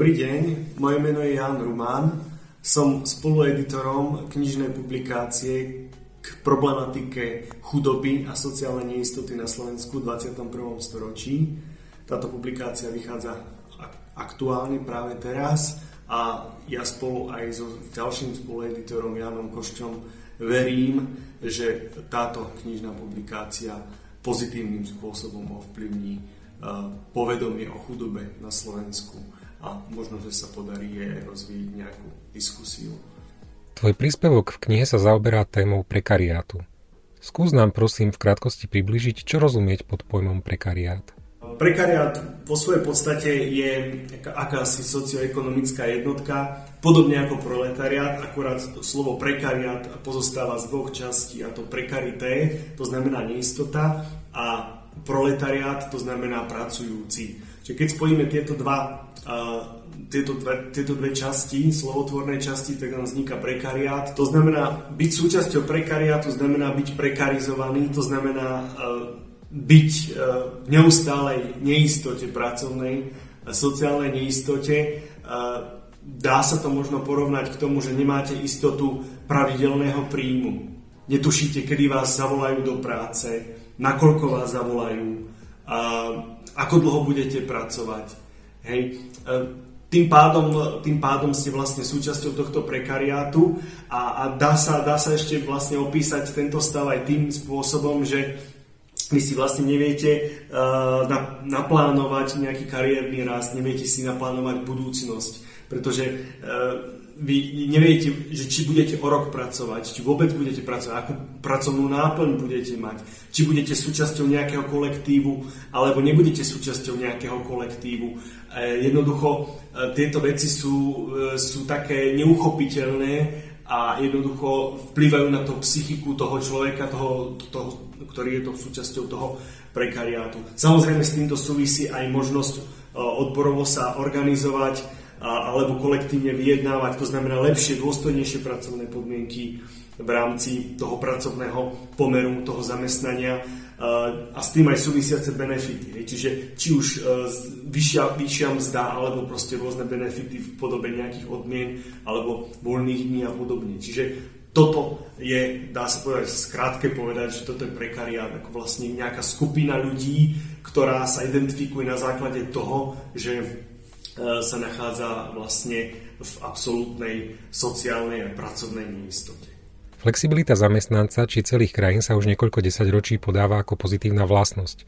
Dobrý deň, moje meno je Ján Rumán, som spolueditorom knižnej publikácie k problematike chudoby a sociálnej neistoty na Slovensku v 21. storočí. Táto publikácia vychádza aktuálne práve teraz a ja spolu aj so ďalším spolueditorom Jánom Košťom verím, že táto knižná publikácia pozitívnym spôsobom ovplyvní povedomie o chudobe na Slovensku a možno, že sa podarí aj rozvíjať nejakú diskusiu. Tvoj príspevok v knihe sa zaoberá témou prekariátu. Skús nám prosím v krátkosti približiť, čo rozumieť pod pojmom prekariát. Prekariát vo svojej podstate je akási socioekonomická jednotka, podobne ako proletariát, akurát slovo prekariát pozostáva z dvoch častí, a to prekarité, to znamená neistota, a proletariát, to znamená pracujúci. Čiže keď spojíme tieto dve časti, slovotvorné časti, tak nám vzniká prekariát. To znamená, byť súčasťou prekariátu znamená byť prekarizovaný, to znamená byť v neustálej neistote pracovnej, sociálnej neistote. Dá sa to možno porovnať k tomu, že nemáte istotu pravidelného príjmu. Netušíte, kedy vás zavolajú do práce, nakoľko vás zavolajú, ako dlho budete pracovať. Hej. Tým pádom ste vlastne súčasťou tohto prekariátu a dá sa ešte vlastne opísať tento stav aj tým spôsobom, že vy si vlastne neviete naplánovať nejaký kariérny rast, neviete si naplánovať budúcnosť, pretože vy neviete, že či budete o rok pracovať, či vôbec budete pracovať, akú pracovnú náplň budete mať, či budete súčasťou nejakého kolektívu, alebo nebudete súčasťou nejakého kolektívu. Jednoducho tieto veci sú také neuchopiteľné a jednoducho vplyvajú na to psychiku toho človeka, ktorý je to súčasťou toho prekariátu. Samozrejme s týmto súvisí aj možnosť odborovo sa organizovať, alebo kolektívne vyjednávať, to znamená lepšie, dôstojnejšie pracovné podmienky v rámci toho pracovného pomeru, toho zamestnania a s tým aj súvisiace benefity. Čiže či už vyššia mzda, alebo proste rôzne benefity v podobe nejakých odmien, alebo voľných dní a podobne. Čiže toto je, dá sa povedať, skrátke povedať, že toto je prekariát, ako vlastne nejaká skupina ľudí, ktorá sa identifikuje na základe toho, že sa nachádza vlastne v absolútnej sociálnej a pracovnej neistote. Flexibilita zamestnanca či celých krajín sa už niekoľko desaťročí podáva ako pozitívna vlastnosť.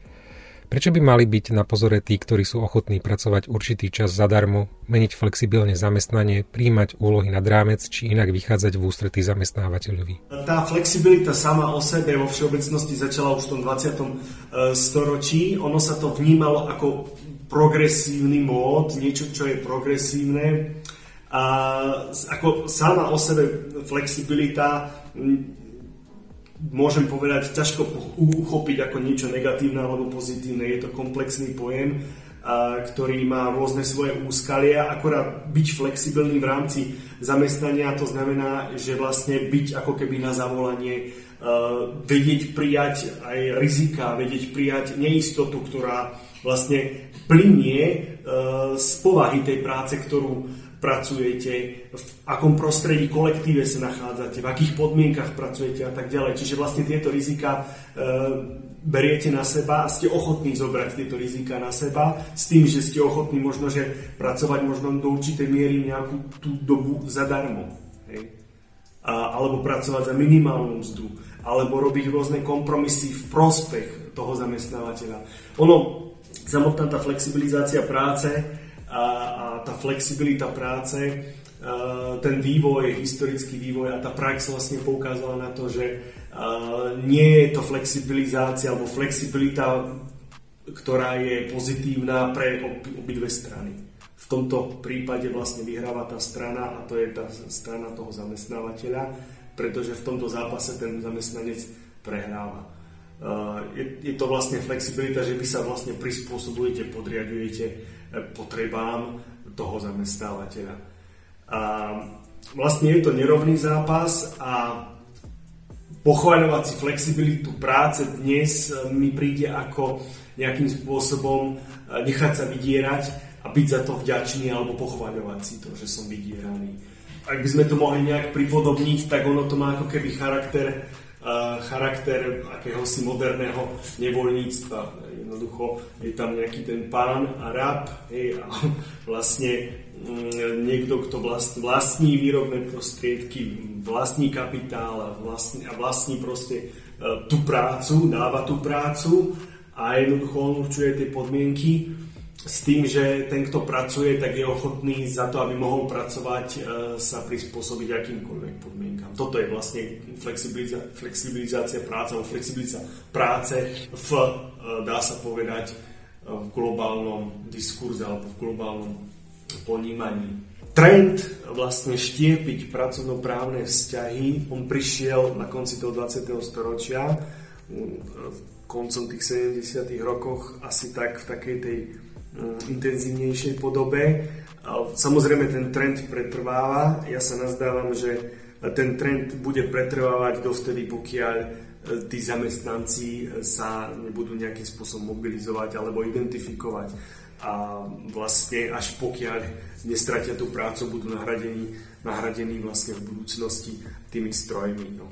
Prečo by mali byť na pozore tí, ktorí sú ochotní pracovať určitý čas zadarmo, meniť flexibilne zamestnanie, prijímať úlohy nad rámec či inak vychádzať v ústretí zamestnávateľovi? Tá flexibilita sama o sebe vo všeobecnosti začala už v tom 20. storočí. Ono sa to vnímalo ako progresívny mód, niečo, čo je progresívne. A ako sama o sebe flexibilita, môžem povedať, ťažko uchopiť ako niečo negatívne alebo pozitívne. Je to komplexný pojem, ktorý má rôzne svoje úskalia. Akorát byť flexibilný v rámci zamestnania, to znamená, že vlastne byť ako keby na zavolanie, vedieť prijať aj rizika, vedieť prijať neistotu, ktorá vlastne plynie z povahy tej práce, ktorú pracujete, v akom prostredí, kolektíve sa nachádzate, v akých podmienkach pracujete a tak ďalej. Čiže vlastne tieto rizika beriete na seba a ste ochotní zobrať tieto rizika na seba s tým, že ste ochotní možno, že pracovať možno do určitej miery nejakú tú dobu zadarmo. Hej? Alebo pracovať za minimálnu mzdu, alebo robiť rôzne kompromisy v prospech toho zamestnávateľa. Ono, samotná tá flexibilizácia práce a tá flexibilita práce, ten vývoj, historický vývoj a tá prax vlastne poukázala na to, že nie je to flexibilizácia alebo flexibilita, ktorá je pozitívna pre obidve strany. V tomto prípade vlastne vyhráva tá strana a to je tá strana toho zamestnávateľa, pretože v tomto zápase ten zamestnanec prehráva. Je to vlastne flexibilita, že vy sa vlastne prispôsobujete, podriadujete potrebám toho zamestnávateľa. A vlastne je to nerovný zápas a pochvaľovať si flexibilitu práce dnes mi príde ako nejakým spôsobom nechať sa vydierať a byť za to vďačný alebo pochvaľovať si to, že som vydieraný. Ak by sme to mohli nejak pripodobniť, tak ono to má ako keby charakter akéhosi moderného nevoľníctva. Jednoducho je tam nejaký ten pán a rab, a vlastne niekto, kto vlastní výrobné prostriedky, vlastní kapitál a vlastní proste tú prácu, dáva tú prácu a jednoducho on určuje tie podmienky s tým, že ten, kto pracuje, tak je ochotný za to, aby mohol pracovať, sa prispôsobiť akýmkoľvek podmienkam. Toto je vlastne flexibilizácia práce, alebo flexibilizácia práce v, dá sa povedať, v globálnom diskurze alebo v globálnom ponímaní. Trend vlastne štiepiť pracovnoprávne vzťahy, on prišiel na konci toho 20. storočia, koncom tých 70. rokoch, asi tak v takej tej intenzívnejšej podobe. Samozrejme ten trend pretrváva. Ja sa nazdávam, že ten trend bude pretrvávať dovtedy, pokiaľ tí zamestnanci sa nebudú nejakým spôsobom mobilizovať alebo identifikovať. A vlastne až pokiaľ nestratia tú prácu, budú nahradení vlastne v budúcnosti tými strojmi. No.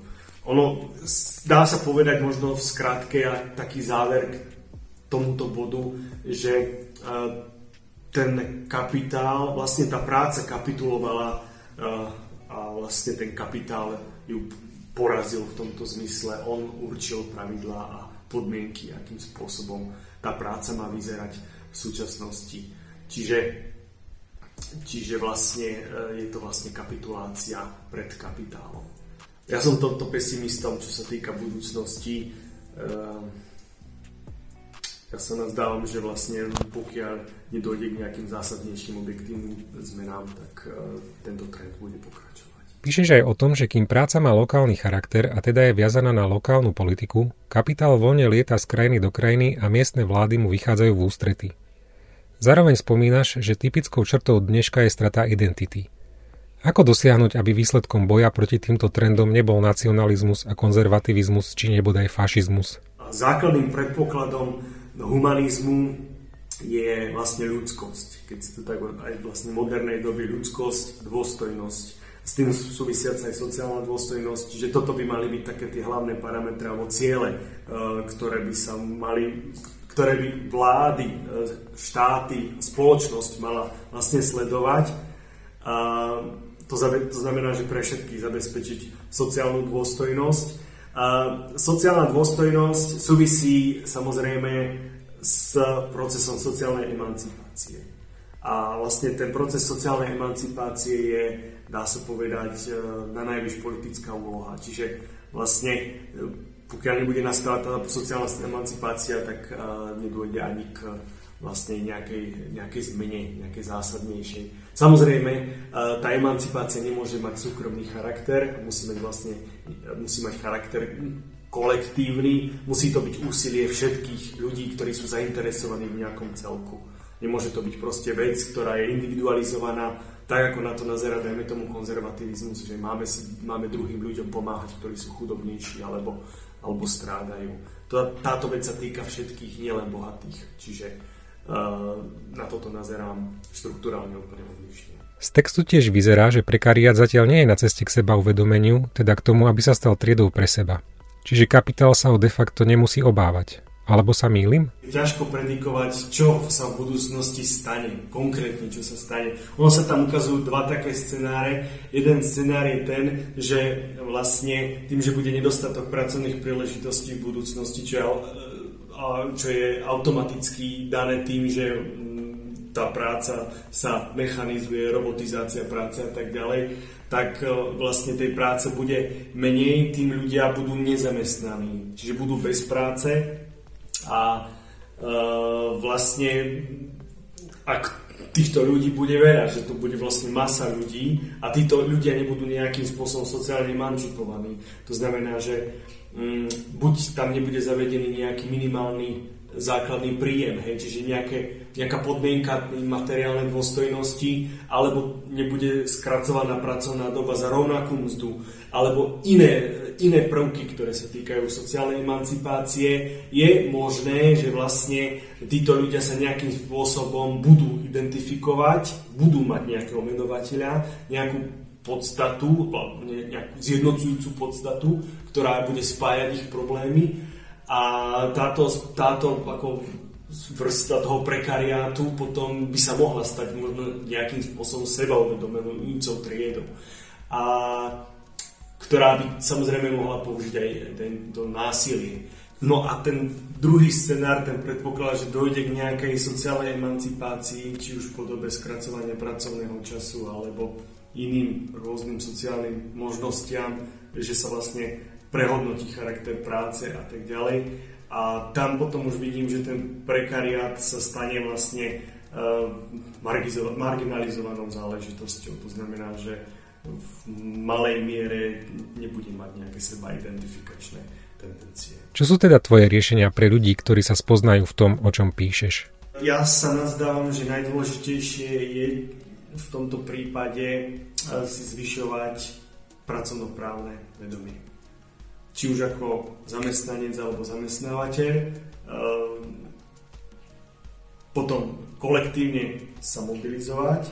Ono dá sa povedať možno v skratke a taký záver k tomuto bodu, že ten kapitál, vlastne tá práca kapitulovala a vlastne ten kapitál ju porazil v tomto zmysle. On určil pravidlá a podmienky, akým spôsobom tá práca má vyzerať v súčasnosti. Čiže vlastne je to vlastne kapitulácia pred kapitálom. Ja som tomto pesimistom, čo sa týka budúcnosti. Ja sa nazdávam, že vlastne pokiaľ nedojde k nejakým zásadnejším objektívnym zmenám, tak tento trend bude pokračovať. Píšeš aj o tom, že kým práca má lokálny charakter a teda je viazaná na lokálnu politiku, kapitál voľne lieta z krajiny do krajiny a miestne vlády mu vychádzajú v ústrety. Zároveň spomínaš, že typickou črtou dneška je strata identity. Ako dosiahnuť, aby výsledkom boja proti týmto trendom nebol nacionalizmus a konzervativizmus či nebodaj fašizmus? Základným predpokladom humanizmu je vlastne ľudskosť, keď si to tak aj vlastne v modernej dobe ľudskosť, dôstojnosť, s tým súvisiaca aj sociálna dôstojnosť, že toto by mali byť také tie hlavné parametre alebo ciele, ktoré by vlády, štáty, spoločnosť mala vlastne sledovať. To znamená, že pre všetkých zabezpečiť sociálnu dôstojnosť. Sociálna dôstojnosť súvisí samozrejme s procesom sociálnej emancipácie. A vlastne ten proces sociálnej emancipácie je, dá sa povedať, na najvyššia politická úloha. Čiže vlastne, pokiaľ nebude nastávať tá sociálna emancipácia, tak nedôjde ani k vlastne nejakej zmene, nejakej zásadnejšej. Samozrejme, tá emancipácia nemôže mať súkromný charakter, musí mať charakter kolektívny, musí to byť úsilie všetkých ľudí, ktorí sú zainteresovaní v nejakom celku. Nemôže to byť proste vec, ktorá je individualizovaná, tak ako na to nazerá, dajme tomu, konzervativizmus, že máme druhým ľuďom pomáhať, ktorí sú chudobnejší alebo strádajú. Táto vec sa týka všetkých, nielen bohatých, čiže na toto nazerám štruktúrálne úplne odlišne. Z textu tiež vyzerá, že prekariát zatiaľ nie je na ceste k seba uvedomeniu, teda k tomu, aby sa stal triedou pre seba. Čiže kapitál sa ho de facto nemusí obávať. Alebo sa mýlim? Ťažko predikovať, čo sa v budúcnosti stane. Konkrétne, čo sa stane. Ono sa tam ukazujú dva také scenáre. Jeden scenár je ten, že vlastne tým, že bude nedostatok pracovných príležitostí v budúcnosti, čo je automaticky dané tým, že tá práca sa mechanizuje, robotizácia práce a tak ďalej, tak vlastne tej práce bude menej, tým ľudia budú nezamestnaní, čiže budú bez práce a vlastne ak týchto ľudí bude veľa, že to bude vlastne masa ľudí a títo ľudia nebudú nejakým spôsobom sociálne emancipovaní. To znamená, že buď tam nebude zavedený nejaký minimálny základný príjem, hej, čiže nejaká podmienka materiálnej dôstojnosti, alebo nebude skracovaná pracovná doba za rovnakú mzdu, alebo iné prvky, ktoré sa týkajú sociálnej emancipácie. Je možné, že vlastne títo ľudia sa nejakým spôsobom budú identifikovať, budú mať nejakého menovateľa, nejakú podstatu, nejakú zjednocujúcu podstatu, ktorá bude spájať ich problémy, a táto ako vrsta toho prekariátu potom by sa mohla stať možno nejakým spôsobom sebauvedomujúcou triedou, a ktorá by samozrejme mohla použiť aj to násilie. No a ten druhý scenár, ten predpoklad, že dojde k nejakej sociálnej emancipácii, či už v podobe skracovania pracovného času alebo iným rôznym sociálnym možnostiam, že sa vlastne prehodnotí charakter práce a tak ďalej. A tam potom už vidím, že ten prekariát sa stane vlastne marginalizovanou záležitosťou. To znamená, že v malej miere nebude mať nejaké sebaidentifikačné tendencie. Čo sú teda tvoje riešenia pre ľudí, ktorí sa spoznajú v tom, o čom píšeš? Ja sa nazdávam, že najdôležitejšie je v tomto prípade si zvyšovať pracovnoprávne vedomie. Či už ako zamestnanec alebo zamestnávateľ, potom kolektívne sa mobilizovať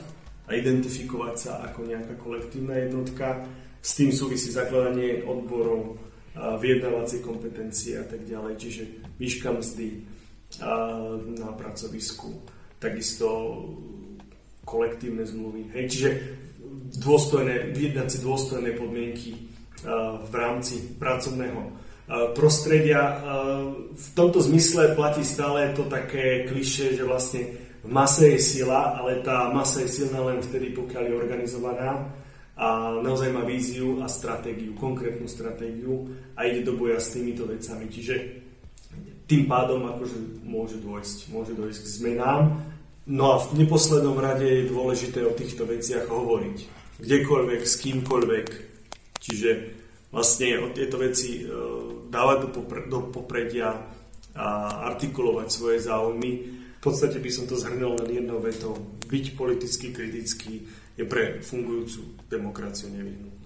a identifikovať sa ako nejaká kolektívna jednotka. S tým súvisí zakladanie odborov, vyjednávacie kompetencie a tak ďalej, čiže výška mzdy na pracovisku, takisto kolektívne zmluvy. Hej, čiže vyjednať si dôstojné podmienky v rámci pracovného prostredia. V tomto zmysle platí stále to také klišé, že vlastne v mase je sila, ale tá masa je silná len vtedy, pokiaľ je organizovaná a naozaj má víziu a stratégiu, konkrétnu stratégiu a ide do boja s týmito vecami. Čiže tým pádom akože môže dôjsť k zmenám. No a v neposlednom rade je dôležité o týchto veciach hovoriť. Kdekoľvek, s kýmkoľvek. Čiže vlastne o tieto veci dávať do popredia a artikulovať svoje záujmy. V podstate by som to zhrnul len jednou vetou. Byť politicky kritický je pre fungujúcu demokraciu nevyhnutné.